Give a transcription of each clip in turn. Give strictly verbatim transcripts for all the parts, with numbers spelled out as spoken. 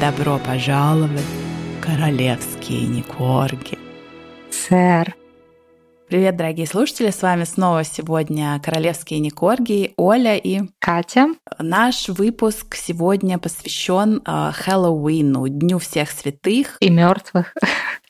Добро пожаловать в королевские Никорги. Сэр. Привет, дорогие слушатели, с вами снова сегодня королевские Никорги, Оля и Катя. Наш выпуск сегодня посвящен э, Хэллоуину, Дню всех святых. И мертвых.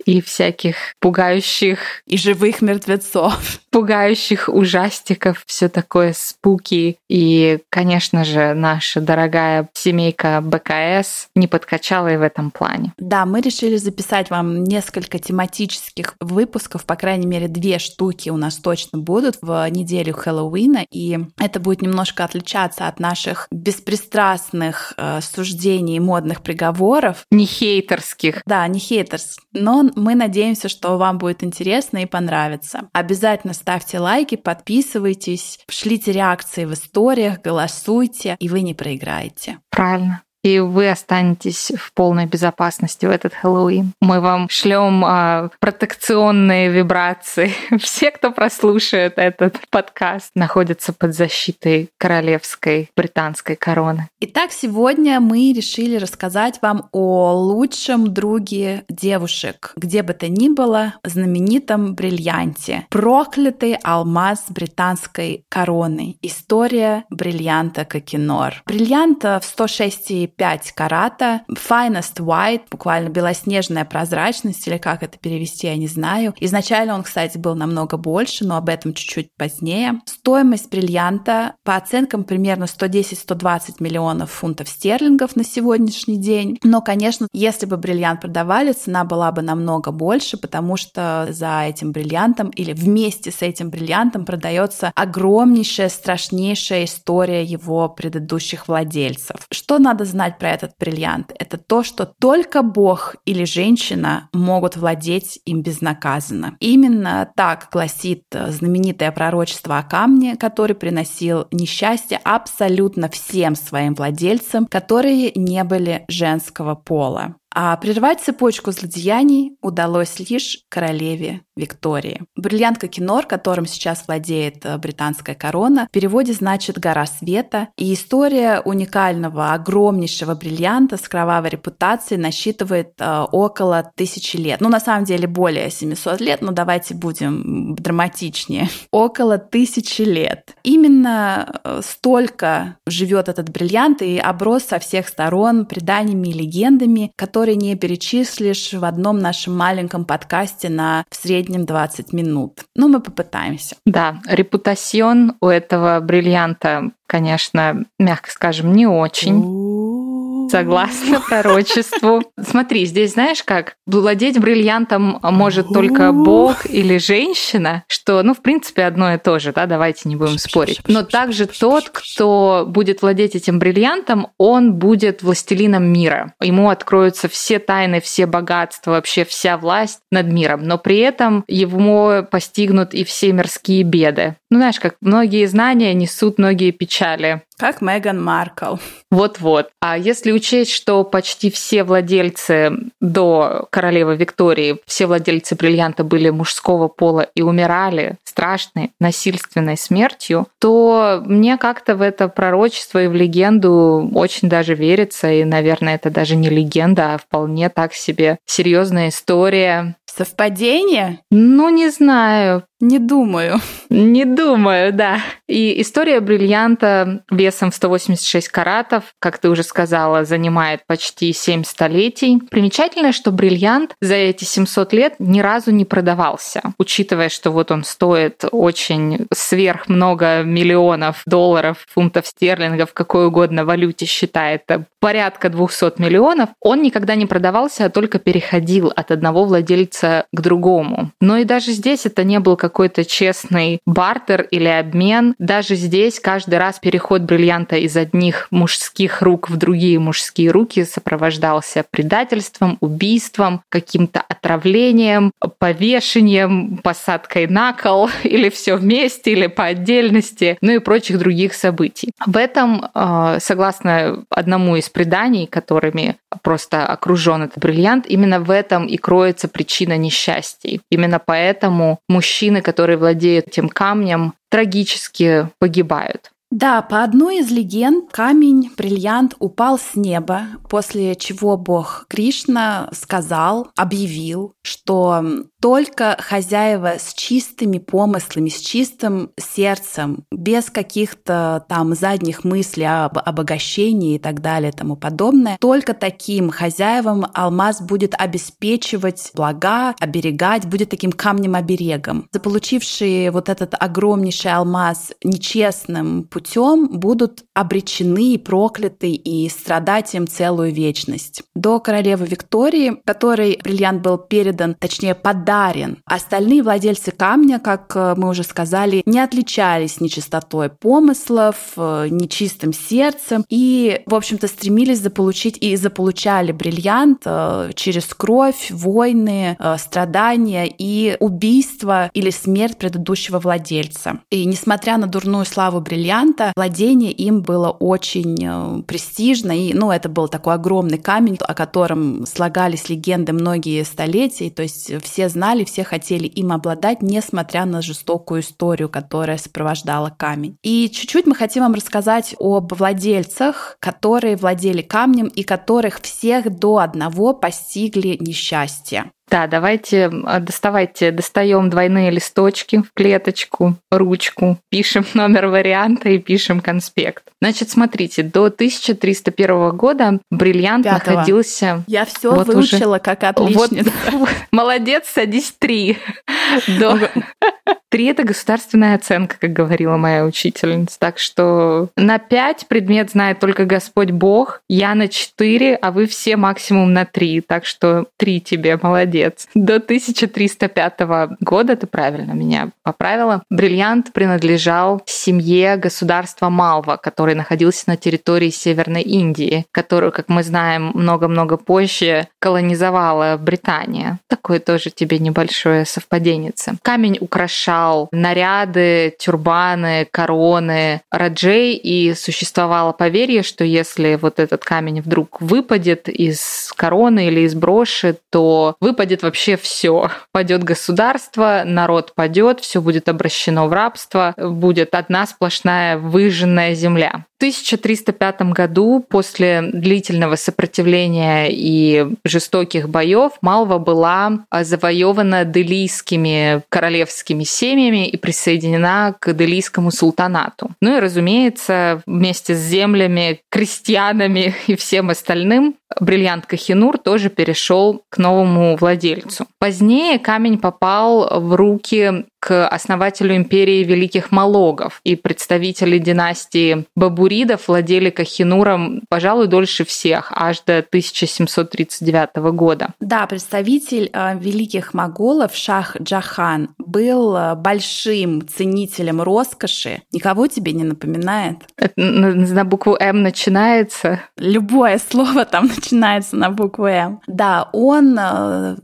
И всяких пугающих... И живых мертвецов. Пугающих ужастиков, все такое спуки. И, конечно же, наша дорогая семейка БКС не подкачала и в этом плане. Да, мы решили записать вам несколько тематических выпусков, по крайней мере, две штуки у нас точно будут в неделю Хэллоуина, и это будет немножко отличаться от наших беспристрастных э, суждений и модных приговоров. Не хейтерских. Да, не хейтерских, но мы надеемся, что вам будет интересно и понравится. Обязательно ставьте лайки, подписывайтесь, шлите реакции в историях, голосуйте, и вы не проиграете. Правильно. И вы останетесь в полной безопасности в этот Хэллоуин. Мы вам шлем а, протекционные вибрации. Все, кто прослушает этот подкаст, находятся под защитой королевской британской короны. Итак, сегодня мы решили рассказать вам о лучшем друге девушек, где бы то ни было, знаменитом бриллианте. Проклятый алмаз британской короны. История бриллианта Кохинур. Бриллианта в сто шесть и пять карата, finest white, буквально белоснежная прозрачность, или как это перевести, я не знаю. Изначально он, кстати, был намного больше, но об этом чуть-чуть позднее. Стоимость бриллианта по оценкам примерно сто десять - сто двадцать миллионов фунтов стерлингов на сегодняшний день. Но, конечно, если бы бриллиант продавали, цена была бы намного больше, потому что за этим бриллиантом или вместе с этим бриллиантом продается огромнейшая, страшнейшая история его предыдущих владельцев. Что надо знать про этот бриллиант? Это то, что только Бог или женщина могут владеть им безнаказанно. Именно так гласит знаменитое пророчество о камне, который приносил несчастье абсолютно всем своим владельцам, которые не были женского пола. А прервать цепочку злодеяний удалось лишь королеве Виктории. Бриллиант Кохинур, которым сейчас владеет британская корона, в переводе значит «гора света», и история уникального, огромнейшего бриллианта с кровавой репутацией насчитывает э, около тысячи лет. Ну, на самом деле, более семисот лет, но давайте будем драматичнее. Около тысячи лет. Именно столько живет этот бриллиант и оброс со всех сторон преданиями и легендами, которые которые не перечислишь в одном нашем маленьком подкасте на в среднем двадцать минут. Но мы попытаемся. Да, репутацион у этого бриллианта, конечно, мягко скажем, не очень. Согласно пророчеству. Смотри, здесь знаешь как? Владеть бриллиантом может только Бог или женщина, что, ну, в принципе, одно и то же, да, давайте не будем спорить. Но также тот, кто будет владеть этим бриллиантом, он будет властелином мира. Ему откроются все тайны, все богатства, вообще вся власть над миром. Но при этом его постигнут и все мирские беды. Ну, знаешь, как многие знания несут многие печали. Как Меган Маркл. Вот-вот. А если учесть, что почти все владельцы до королевы Виктории, все владельцы бриллианта были мужского пола и умирали страшной, насильственной смертью, то мне как-то в это пророчество и в легенду очень даже верится. И, наверное, это даже не легенда, а вполне так себе серьезная история. Совпадение? Ну, не знаю. Не думаю. Не думаю, да. И история бриллианта весом в сто восемьдесят шесть каратов, как ты уже сказала, занимает почти семь столетий. Примечательно, что бриллиант за эти семьсот лет ни разу не продавался, учитывая, что вот он стоит очень сверх много миллионов долларов, фунтов стерлингов, какой угодно валюте считает, порядка двести миллионов. Он никогда не продавался, а только переходил от одного владельца к другому. Но и даже здесь это не был как какой-то честный бартер или обмен. Даже здесь каждый раз переход бриллианта из одних мужских рук в другие мужские руки сопровождался предательством, убийством, каким-то отравлением, повешением, посадкой на кол, или все вместе, или по отдельности, ну и прочих других событий. В этом, согласно одному из преданий, которыми просто окружен этот бриллиант, именно в этом и кроется причина несчастья. Именно поэтому мужчина, которые владеют этим камнем, трагически погибают. Да, по одной из легенд камень, бриллиант упал с неба, после чего бог Кришна сказал, объявил, что только хозяева с чистыми помыслами, с чистым сердцем, без каких-то там задних мыслей об обогащении и так далее и тому подобное, только таким хозяевам алмаз будет обеспечивать блага, оберегать, будет таким камнем-оберегом. Заполучившие вот этот огромнейший алмаз нечестным путем будут обречены и прокляты, и страдать им целую вечность. До королевы Виктории, которой бриллиант был передан, точнее подарен, остальные владельцы камня, как мы уже сказали, не отличались нечистотой помыслов, нечистым сердцем и, в общем-то, стремились заполучить и заполучали бриллиант через кровь, войны, страдания и убийство или смерть предыдущего владельца. И несмотря на дурную славу бриллианта, владение им было очень престижно, и, ну, это был такой огромный камень, о котором слагались легенды многие столетия, то есть все знали, все хотели им обладать, несмотря на жестокую историю, которая сопровождала камень. И чуть-чуть мы хотим вам рассказать об владельцах, которые владели камнем и которых всех до одного постигли несчастье. Да, давайте, доставайте, достаем двойные листочки в клеточку, ручку, пишем номер варианта и пишем конспект. Значит, смотрите, до тысяча триста первого года бриллиант Пятого. находился... Я все вот выучила уже... как отличница. Вот. Молодец, садись три. Три — это государственная оценка, как говорила моя учительница. Так что на пять предмет знает только Господь Бог, я на четыре, а вы все максимум на три. Так что три тебе, молодец. До тысяча триста пятого года, ты правильно меня поправила, бриллиант принадлежал семье государства Малва, который находился на территории Северной Индии, которую, как мы знаем, много-много позже колонизовала Британия. Такое тоже тебе небольшое совпадение. Камень украшал наряды, тюрбаны, короны раджей, и существовало поверье, что если вот этот камень вдруг выпадет из короны или из броши, то выпадет падет вообще все. Падет государство, народ падет, все будет обращено в рабство, будет одна сплошная выжженная земля. В тысяча триста пятом году, после длительного сопротивления и жестоких боев, Малва была завоевана делийскими королевскими семьями и присоединена к делийскому султанату. Ну и, разумеется, вместе с землями, крестьянами и всем остальным бриллиант Кохинур тоже перешел к новому владельцу. Позднее камень попал в руки к основателю империи Великих Малогов, и представители династии Бабуридов владели Кохинуром, пожалуй, дольше всех, аж до тысяча семьсот тридцать девятого года. Да, представитель Великих Моголов Шах Джахан был большим ценителем роскоши. Никого тебе не напоминает? Это на, на букву «М» начинается? Любое слово там начинается на букву «М». Да, он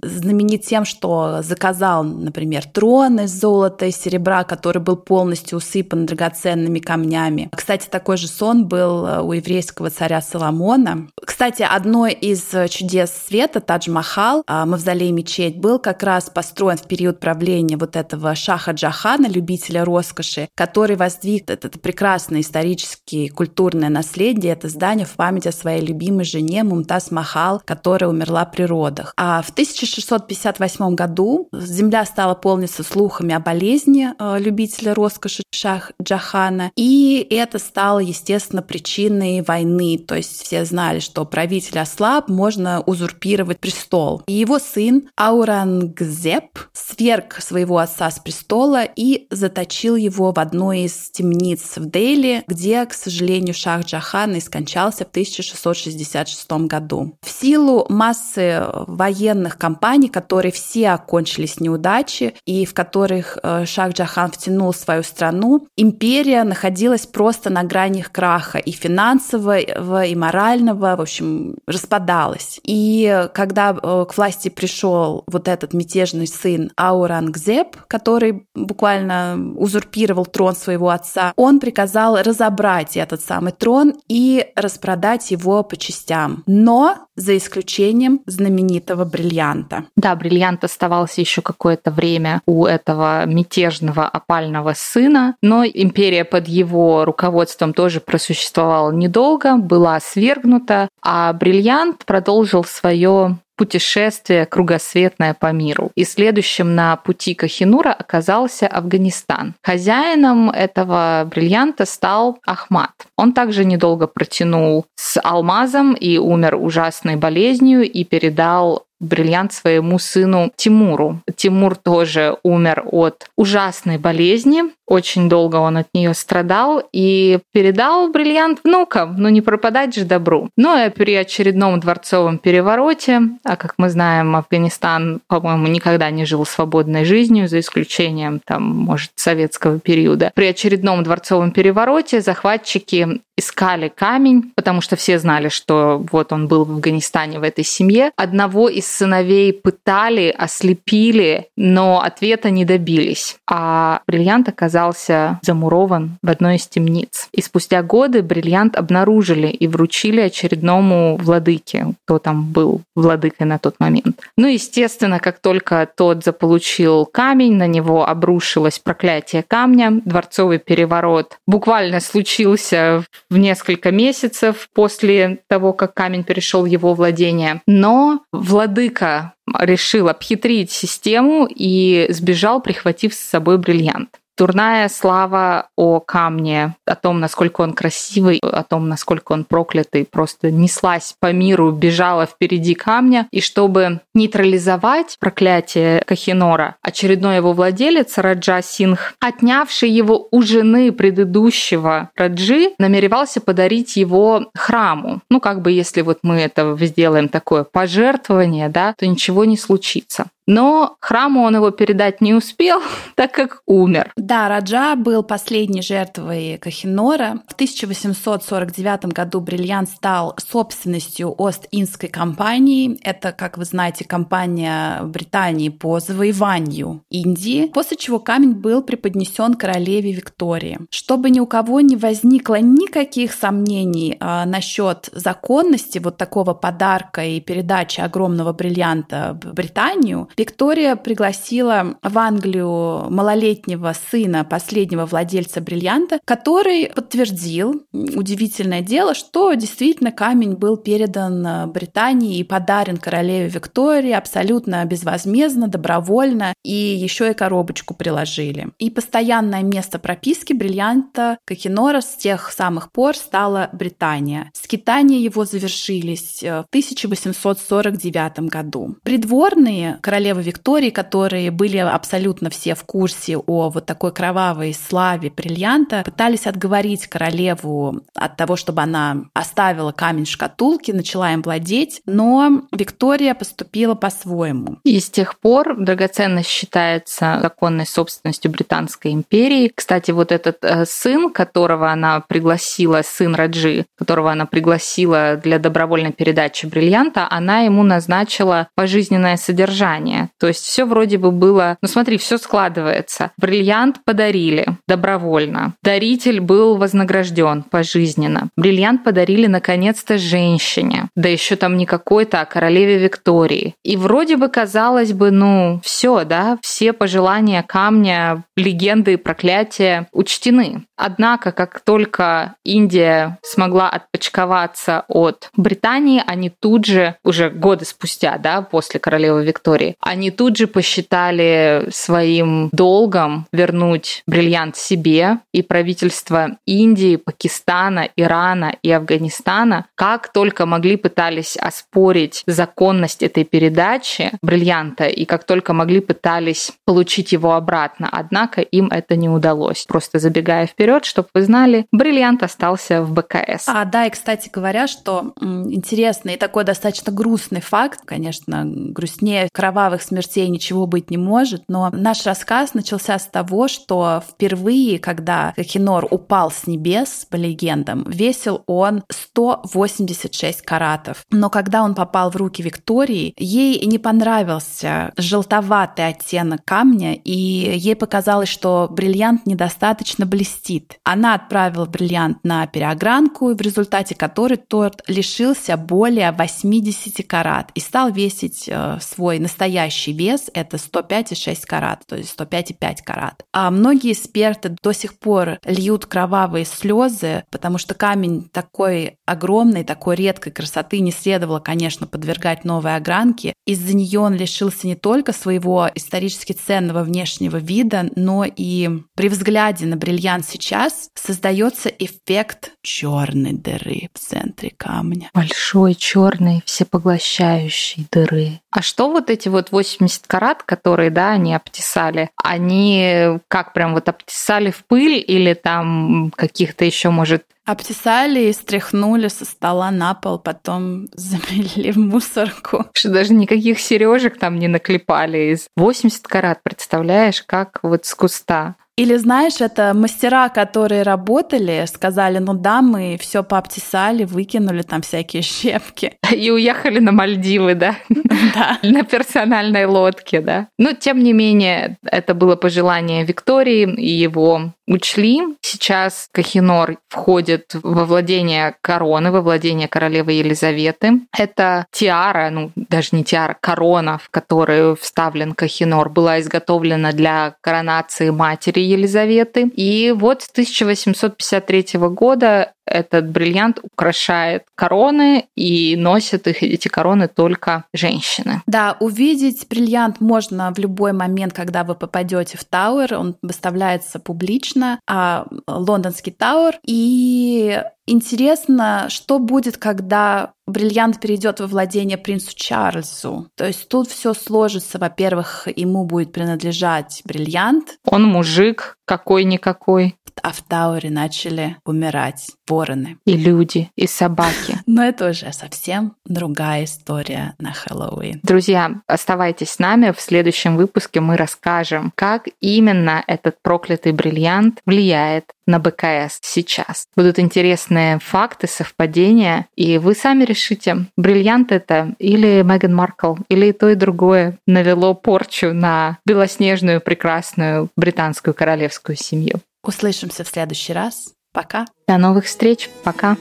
знаменит тем, что заказал, например, трон из золота и серебра, который был полностью усыпан драгоценными камнями. Кстати, такой же сон был у еврейского царя Соломона. Кстати, одно из чудес света, Тадж-Махал, мавзолей мечеть, был как раз построен в период правления вот этого Шаха Джахана, любителя роскоши, который воздвиг это прекрасное историческое культурное наследие, это здание в память о своей любимой жене Мумтаз Махал, которая умерла при родах. А в тысяча шестьсот пятьдесят восьмом году земля стала полниться слухами о болезни любителя роскоши Шах Джахана, и это стало, естественно, причиной войны. То есть все знали, что правитель ослаб, можно узурпировать престол. И его сын Аурангзеб сверг своего отца с престола и заточил его в одной из темниц в Дели, где, к сожалению, Шах Джахан и скончался в тысяча шестьсот шестьдесят шестом году. В силу массы военных кампаний, которые все окончились неудачи и в которых Шах Джахан втянул свою страну, империя находилась просто на грани краха и финансового, и морального, в общем, распадалась. И когда к власти пришел вот этот мятежный сын Аурангзеб, Аурангзеб, который буквально узурпировал трон своего отца, он приказал разобрать этот самый трон и распродать его по частям. Но за исключением знаменитого бриллианта. Да, бриллиант оставался еще какое-то время у этого мятежного опального сына, но империя под его руководством тоже просуществовала недолго, была свергнута, а бриллиант продолжил свое путешествие кругосветное по миру. И следующим на пути Кохинура оказался Афганистан. Хозяином этого бриллианта стал Ахмат. Он также недолго протянул с алмазом и умер ужасной болезнью и передал бриллиант своему сыну Тимуру. Тимур тоже умер от ужасной болезни. Очень долго он от нее страдал и передал бриллиант внукам. Ну, не пропадать же добру. Но при очередном дворцовом перевороте, а как мы знаем, Афганистан, по-моему, никогда не жил свободной жизнью, за исключением, там, может, советского периода. При очередном дворцовом перевороте захватчики искали камень, потому что все знали, что вот он был в Афганистане в этой семье. Одного из сыновей пытали, ослепили, но ответа не добились. А бриллиант оказался замурован в одной из темниц. И спустя годы бриллиант обнаружили и вручили очередному владыке, кто там был владыкой на тот момент. Ну, естественно, как только тот заполучил камень, на него обрушилось проклятие камня, дворцовый переворот буквально случился в несколько месяцев после того, как камень перешел в его владение. Но владыка решил обхитрить систему и сбежал, прихватив с собой бриллиант. Дурная слава о камне, о том, насколько он красивый, о том, насколько он проклятый, просто неслась по миру, бежала впереди камня. И чтобы нейтрализовать проклятие Кохинора, очередной его владелец, Раджа Сингх, отнявший его у жены предыдущего Раджи, намеревался подарить его храму. Ну, как бы если вот мы это сделаем такое пожертвование, да, то ничего не случится. Но храму он его передать не успел, так как умер. Да, Раджа был последней жертвой Кохинора. В тысяча восемьсот сорок девятом году бриллиант стал собственностью Ост-Индской компании. Это, как вы знаете, компания Британии по завоеванию Индии. После чего камень был преподнесен королеве Виктории. Чтобы ни у кого не возникло никаких сомнений насчет законности вот такого подарка и передачи огромного бриллианта в Британию, Виктория пригласила в Англию малолетнего сына последнего владельца бриллианта, который подтвердил, удивительное дело, что действительно камень был передан Британии и подарен королеве Виктории абсолютно безвозмездно, добровольно, и еще и коробочку приложили. И постоянное место прописки бриллианта Кохинора с тех самых пор стала Британия. Скитания его завершились в тысяча восемьсот сорок девятом году. Придворные королевы Виктории, которые были абсолютно все в курсе о вот такой кровавой славе бриллианта, пытались отговорить королеву от того, чтобы она оставила камень в шкатулке, начала им владеть, но Виктория поступила по-своему. И с тех пор драгоценность считается законной собственностью Британской империи. Кстати, вот этот сын, которого она пригласила, сын Раджи, которого она пригласила для добровольной передачи бриллианта, она ему назначила пожизненное содержание. То есть все вроде бы было... Ну смотри, все складывается. Бриллиант подарили добровольно. Даритель был вознагражден пожизненно. Бриллиант подарили наконец-то женщине. Да еще там не какой-то, а королеве Виктории. И вроде бы, казалось бы, ну все, да, все пожелания камня, легенды и проклятия учтены. Однако, как только Индия смогла отпочковаться от Британии, они тут же, уже годы спустя, да, после королевы Виктории, они тут же посчитали своим долгом вернуть бриллиант себе, и правительства Индии, Пакистана, Ирана и Афганистана как только могли пытались оспорить законность этой передачи бриллианта, и как только могли пытались получить его обратно. Однако им это не удалось. Просто забегая вперед, чтобы вы знали, бриллиант остался в БКС. А, да, и, кстати говоря, что м, интересный и такой достаточно грустный факт, конечно, грустнее кровавой кровавых смертей ничего быть не может, но наш рассказ начался с того, что впервые, когда Кохинур упал с небес, по легендам, весил он сто восемьдесят шесть каратов. Но когда он попал в руки Виктории, ей не понравился желтоватый оттенок камня, и ей показалось, что бриллиант недостаточно блестит. Она отправила бриллиант на переогранку, в результате которой торт лишился более восьмидесяти карат и стал весить свой настоящий вес, это сто пять целых шесть карат, то есть сто пять целых пять карат. А многие эксперты до сих пор льют кровавые слезы, потому что камень такой огромной, такой редкой красоты не следовало, конечно, подвергать новой огранке. Из-за нее он лишился не только своего исторически ценного внешнего вида, но и при взгляде на бриллиант сейчас создается эффект черной дыры в центре камня. Большой, черной, всепоглощающей дыры. А что вот эти вот восемьдесят карат, которые, да, они обтесали, они как прям вот обтесали в пыль или там каких-то еще, может, обтесали и стряхнули со стола на пол, потом замели в мусорку. Что даже никаких сережек там не наклепали. восемьдесят карат, представляешь, как вот с куста. Или, знаешь, это мастера, которые работали, сказали, ну да, мы все пообтесали, выкинули там всякие щепки. И уехали на Мальдивы, да? Да. На персональной лодке, да? Но, тем не менее, это было пожелание Виктории, и его учли. Сейчас Кохинур входит во владение короны, во владение королевы Елизаветы. Это тиара, ну даже не тиара, корона, в которую вставлен Кохинур, была изготовлена для коронации матери Елизаветы. И вот с тысяча восемьсот пятьдесят третьего года этот бриллиант украшает короны, и носят их, эти короны, только женщины. Да, увидеть бриллиант можно в любой момент, когда вы попадете в Тауэр. Он выставляется публично, а лондонский Тауэр. И интересно, что будет, когда бриллиант перейдет во владение принцу Чарльзу. То есть тут все сложится. Во-первых, ему будет принадлежать бриллиант. Он мужик какой-никакой. А в Тауэре начали умирать вороны. И люди, и собаки. Но это уже совсем другая история на Хэллоуин. Друзья, оставайтесь с нами. В следующем выпуске мы расскажем, как именно этот проклятый бриллиант влияет на БКС сейчас. Будут интересные факты, совпадения, и вы сами решите, бриллиант это или Меган Маркл, или и то, и другое навело порчу на белоснежную, прекрасную британскую королевскую семью. Услышимся в следующий раз. Пока. До новых встреч. Пока.